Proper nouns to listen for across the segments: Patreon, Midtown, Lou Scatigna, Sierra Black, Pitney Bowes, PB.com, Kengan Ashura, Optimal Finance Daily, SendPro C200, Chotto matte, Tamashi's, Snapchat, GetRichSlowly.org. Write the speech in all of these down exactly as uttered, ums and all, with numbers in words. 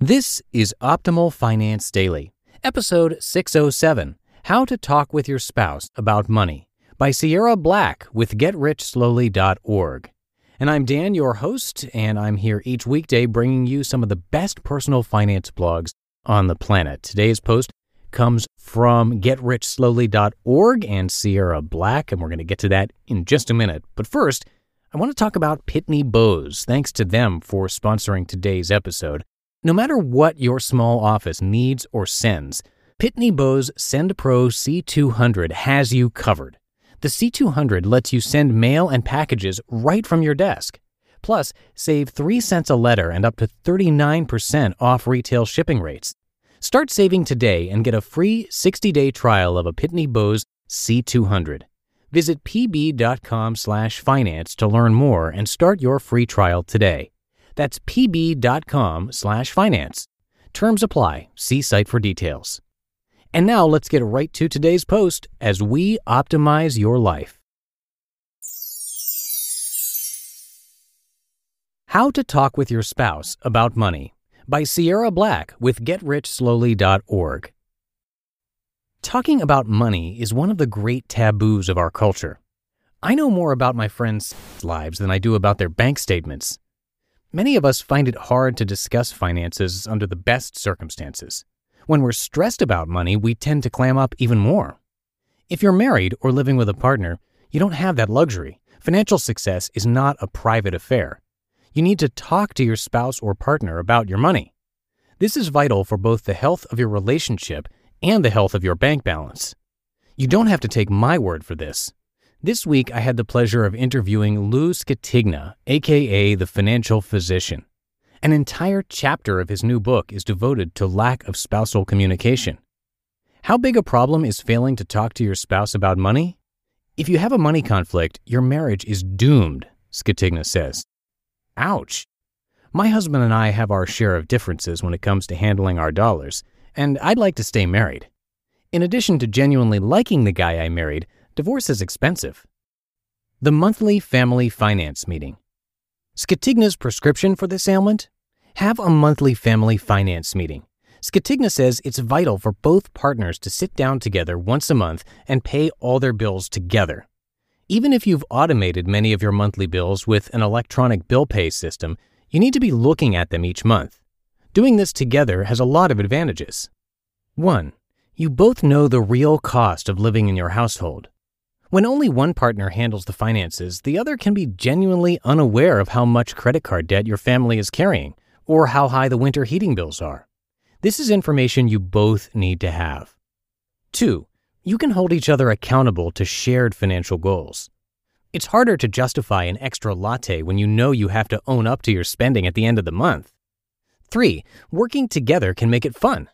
This is Optimal Finance Daily, Episode six oh seven, How to Talk with Your Spouse About Money, by Sierra Black with Get Rich Slowly dot org. And I'm Dan, your host, and I'm here each weekday bringing you some of the best personal finance blogs on the planet. Today's post comes from Get Rich Slowly dot org and Sierra Black, and we're going to get to that in just a minute. But first, I want to talk about Pitney Bowes. Thanks to them for sponsoring today's episode. No matter what your small office needs or sends, Pitney Bowes SendPro C two hundred has you covered. The C two hundred lets you send mail and packages right from your desk. Plus, save three cents a letter and up to thirty-nine percent off retail shipping rates. Start saving today and get a free sixty-day trial of a Pitney Bowes C two hundred. Visit p b dot com slash finance to learn more and start your free trial today. That's p b dot com slash finance. Terms apply. See site for details. And now let's get right to today's post as we optimize your life. How to Talk with Your Spouse About Money by Sierra Black with Get Rich Slowly dot org. Talking about money is one of the great taboos of our culture. I know more about my friends' lives than I do about their bank statements. Many of us find it hard to discuss finances under the best circumstances. When we're stressed about money, we tend to clam up even more. If you're married or living with a partner, you don't have that luxury. Financial success is not a private affair. You need to talk to your spouse or partner about your money. This is vital for both the health of your relationship and the health of your bank balance. You don't have to take my word for this. This week, I had the pleasure of interviewing Lou Scatigna, a k a the Financial Physician. An entire chapter of his new book is devoted to lack of spousal communication. How big a problem is failing to talk to your spouse about money? If you have a money conflict, your marriage is doomed, Scatigna says. Ouch! My husband and I have our share of differences when it comes to handling our dollars, and I'd like to stay married. In addition to genuinely liking the guy I married, divorce is expensive. The monthly family finance meeting. Scatigna's prescription for this ailment? Have a monthly family finance meeting. Scatigna says it's vital for both partners to sit down together once a month and pay all their bills together. Even if you've automated many of your monthly bills with an electronic bill pay system, you need to be looking at them each month. Doing this together has a lot of advantages. one. You both know the real cost of living in your household. When only one partner handles the finances, the other can be genuinely unaware of how much credit card debt your family is carrying or how high the winter heating bills are. This is information you both need to have. two. You can hold each other accountable to shared financial goals. It's harder to justify an extra latte when you know you have to own up to your spending at the end of the month. three. Working together can make it fun.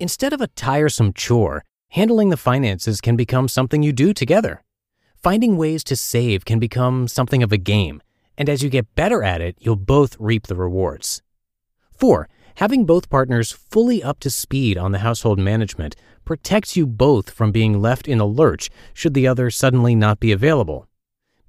Instead of a tiresome chore, handling the finances can become something you do together. Finding ways to save can become something of a game, and as you get better at it, you'll both reap the rewards. four. Having both partners fully up to speed on the household management protects you both from being left in a lurch should the other suddenly not be available.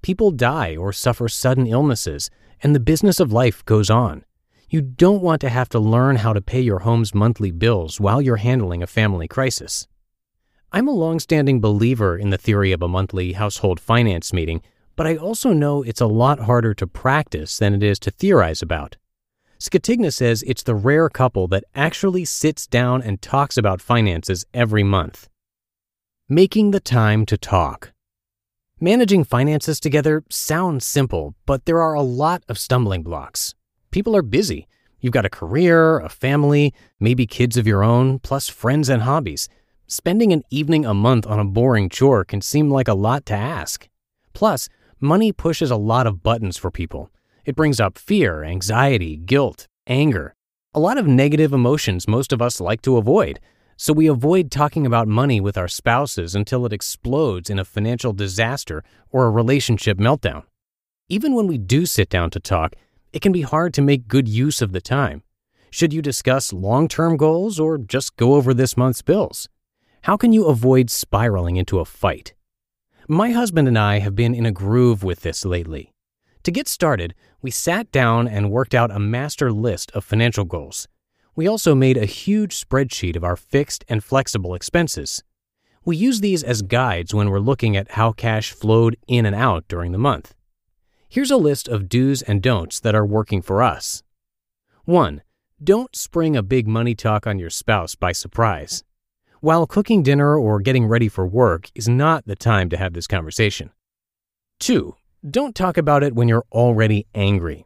People die or suffer sudden illnesses, and the business of life goes on. You don't want to have to learn how to pay your home's monthly bills while you're handling a family crisis. I'm a long-standing believer in the theory of a monthly household finance meeting, but I also know it's a lot harder to practice than it is to theorize about. Scatigna says it's the rare couple that actually sits down and talks about finances every month. Making the time to talk. Managing finances together sounds simple, but there are a lot of stumbling blocks. People are busy. You've got a career, a family, maybe kids of your own, plus friends and hobbies. Spending an evening a month on a boring chore can seem like a lot to ask. Plus, money pushes a lot of buttons for people. It brings up fear, anxiety, guilt, anger, a lot of negative emotions most of us like to avoid. So we avoid talking about money with our spouses until it explodes in a financial disaster or a relationship meltdown. Even when we do sit down to talk, it can be hard to make good use of the time. Should you discuss long-term goals or just go over this month's bills? How can you avoid spiraling into a fight? My husband and I have been in a groove with this lately. To get started, we sat down and worked out a master list of financial goals. We also made a huge spreadsheet of our fixed and flexible expenses. We use these as guides when we're looking at how cash flowed in and out during the month. Here's a list of do's and don'ts that are working for us. one. Don't spring a big money talk on your spouse by surprise. While cooking dinner or getting ready for work is not the time to have this conversation. two. Don't talk about it when you're already angry.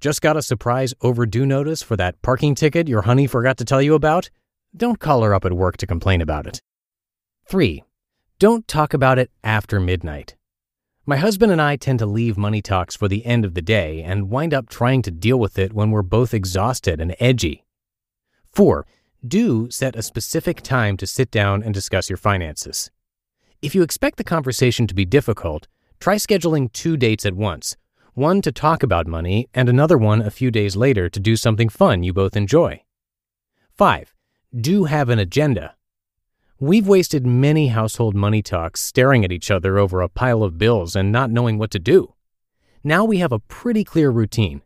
Just got a surprise overdue notice for that parking ticket your honey forgot to tell you about? Don't call her up at work to complain about it. three. Don't talk about it after midnight. My husband and I tend to leave money talks for the end of the day and wind up trying to deal with it when we're both exhausted and edgy. four. Do set a specific time to sit down and discuss your finances. If you expect the conversation to be difficult, try scheduling two dates at once, one to talk about money and another one a few days later to do something fun you both enjoy. five. Do have an agenda. We've wasted many household money talks staring at each other over a pile of bills and not knowing what to do. Now we have a pretty clear routine.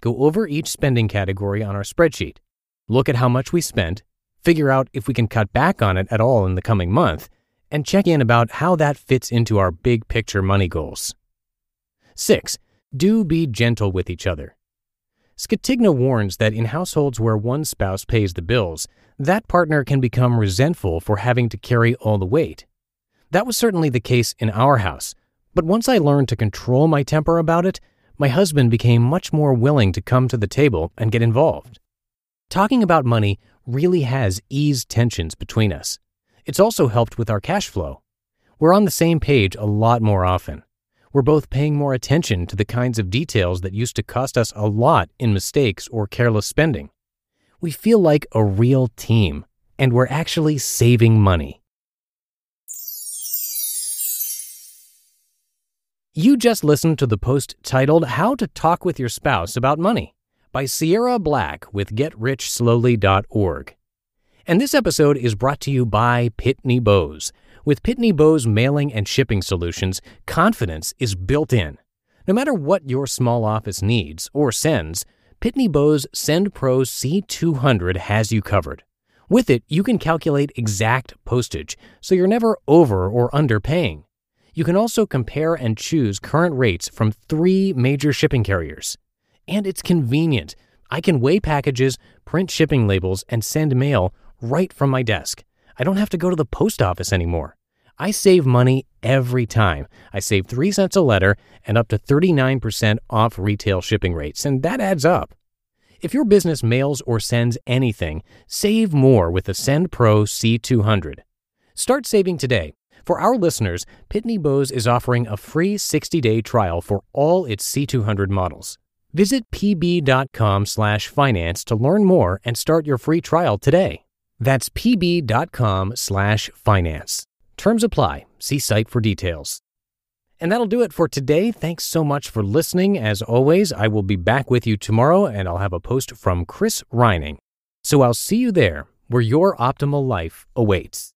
Go over each spending category on our spreadsheet, look at how much we spent, figure out if we can cut back on it at all in the coming month, and check in about how that fits into our big picture money goals. six. Do be gentle with each other. Scatigna warns that in households where one spouse pays the bills, that partner can become resentful for having to carry all the weight. That was certainly the case in our house, but once I learned to control my temper about it, my husband became much more willing to come to the table and get involved. Talking about money really has eased tensions between us. It's also helped with our cash flow. We're on the same page a lot more often. We're both paying more attention to the kinds of details that used to cost us a lot in mistakes or careless spending. We feel like a real team, and we're actually saving money. You just listened to the post titled How to Talk with Your Spouse About Money by Sierra Black with Get Rich Slowly dot org. And this episode is brought to you by Pitney Bowes. With Pitney Bowes mailing and shipping solutions, confidence is built in. No matter what your small office needs or sends, Pitney Bowes SendPro C two hundred has you covered. With it, you can calculate exact postage, so you're never over or underpaying. You can also compare and choose current rates from three major shipping carriers. And it's convenient. I can weigh packages, print shipping labels, and send mail right from my desk. I don't have to go to the post office anymore. I save money every time. I save three cents a letter and up to thirty-nine percent off retail shipping rates, and that adds up. If your business mails or sends anything, save more with the SendPro C two hundred. Start saving today. For our listeners, Pitney Bowes is offering a free sixty-day trial for all its C two hundred models. Visit p b dot com slash finance to learn more and start your free trial today. That's p b dot com slash finance. Terms apply. See site for details. And that'll do it for today. Thanks so much for listening. As always, I will be back with you tomorrow, and I'll have a post from Chris Reining. So I'll see you there, where your optimal life awaits.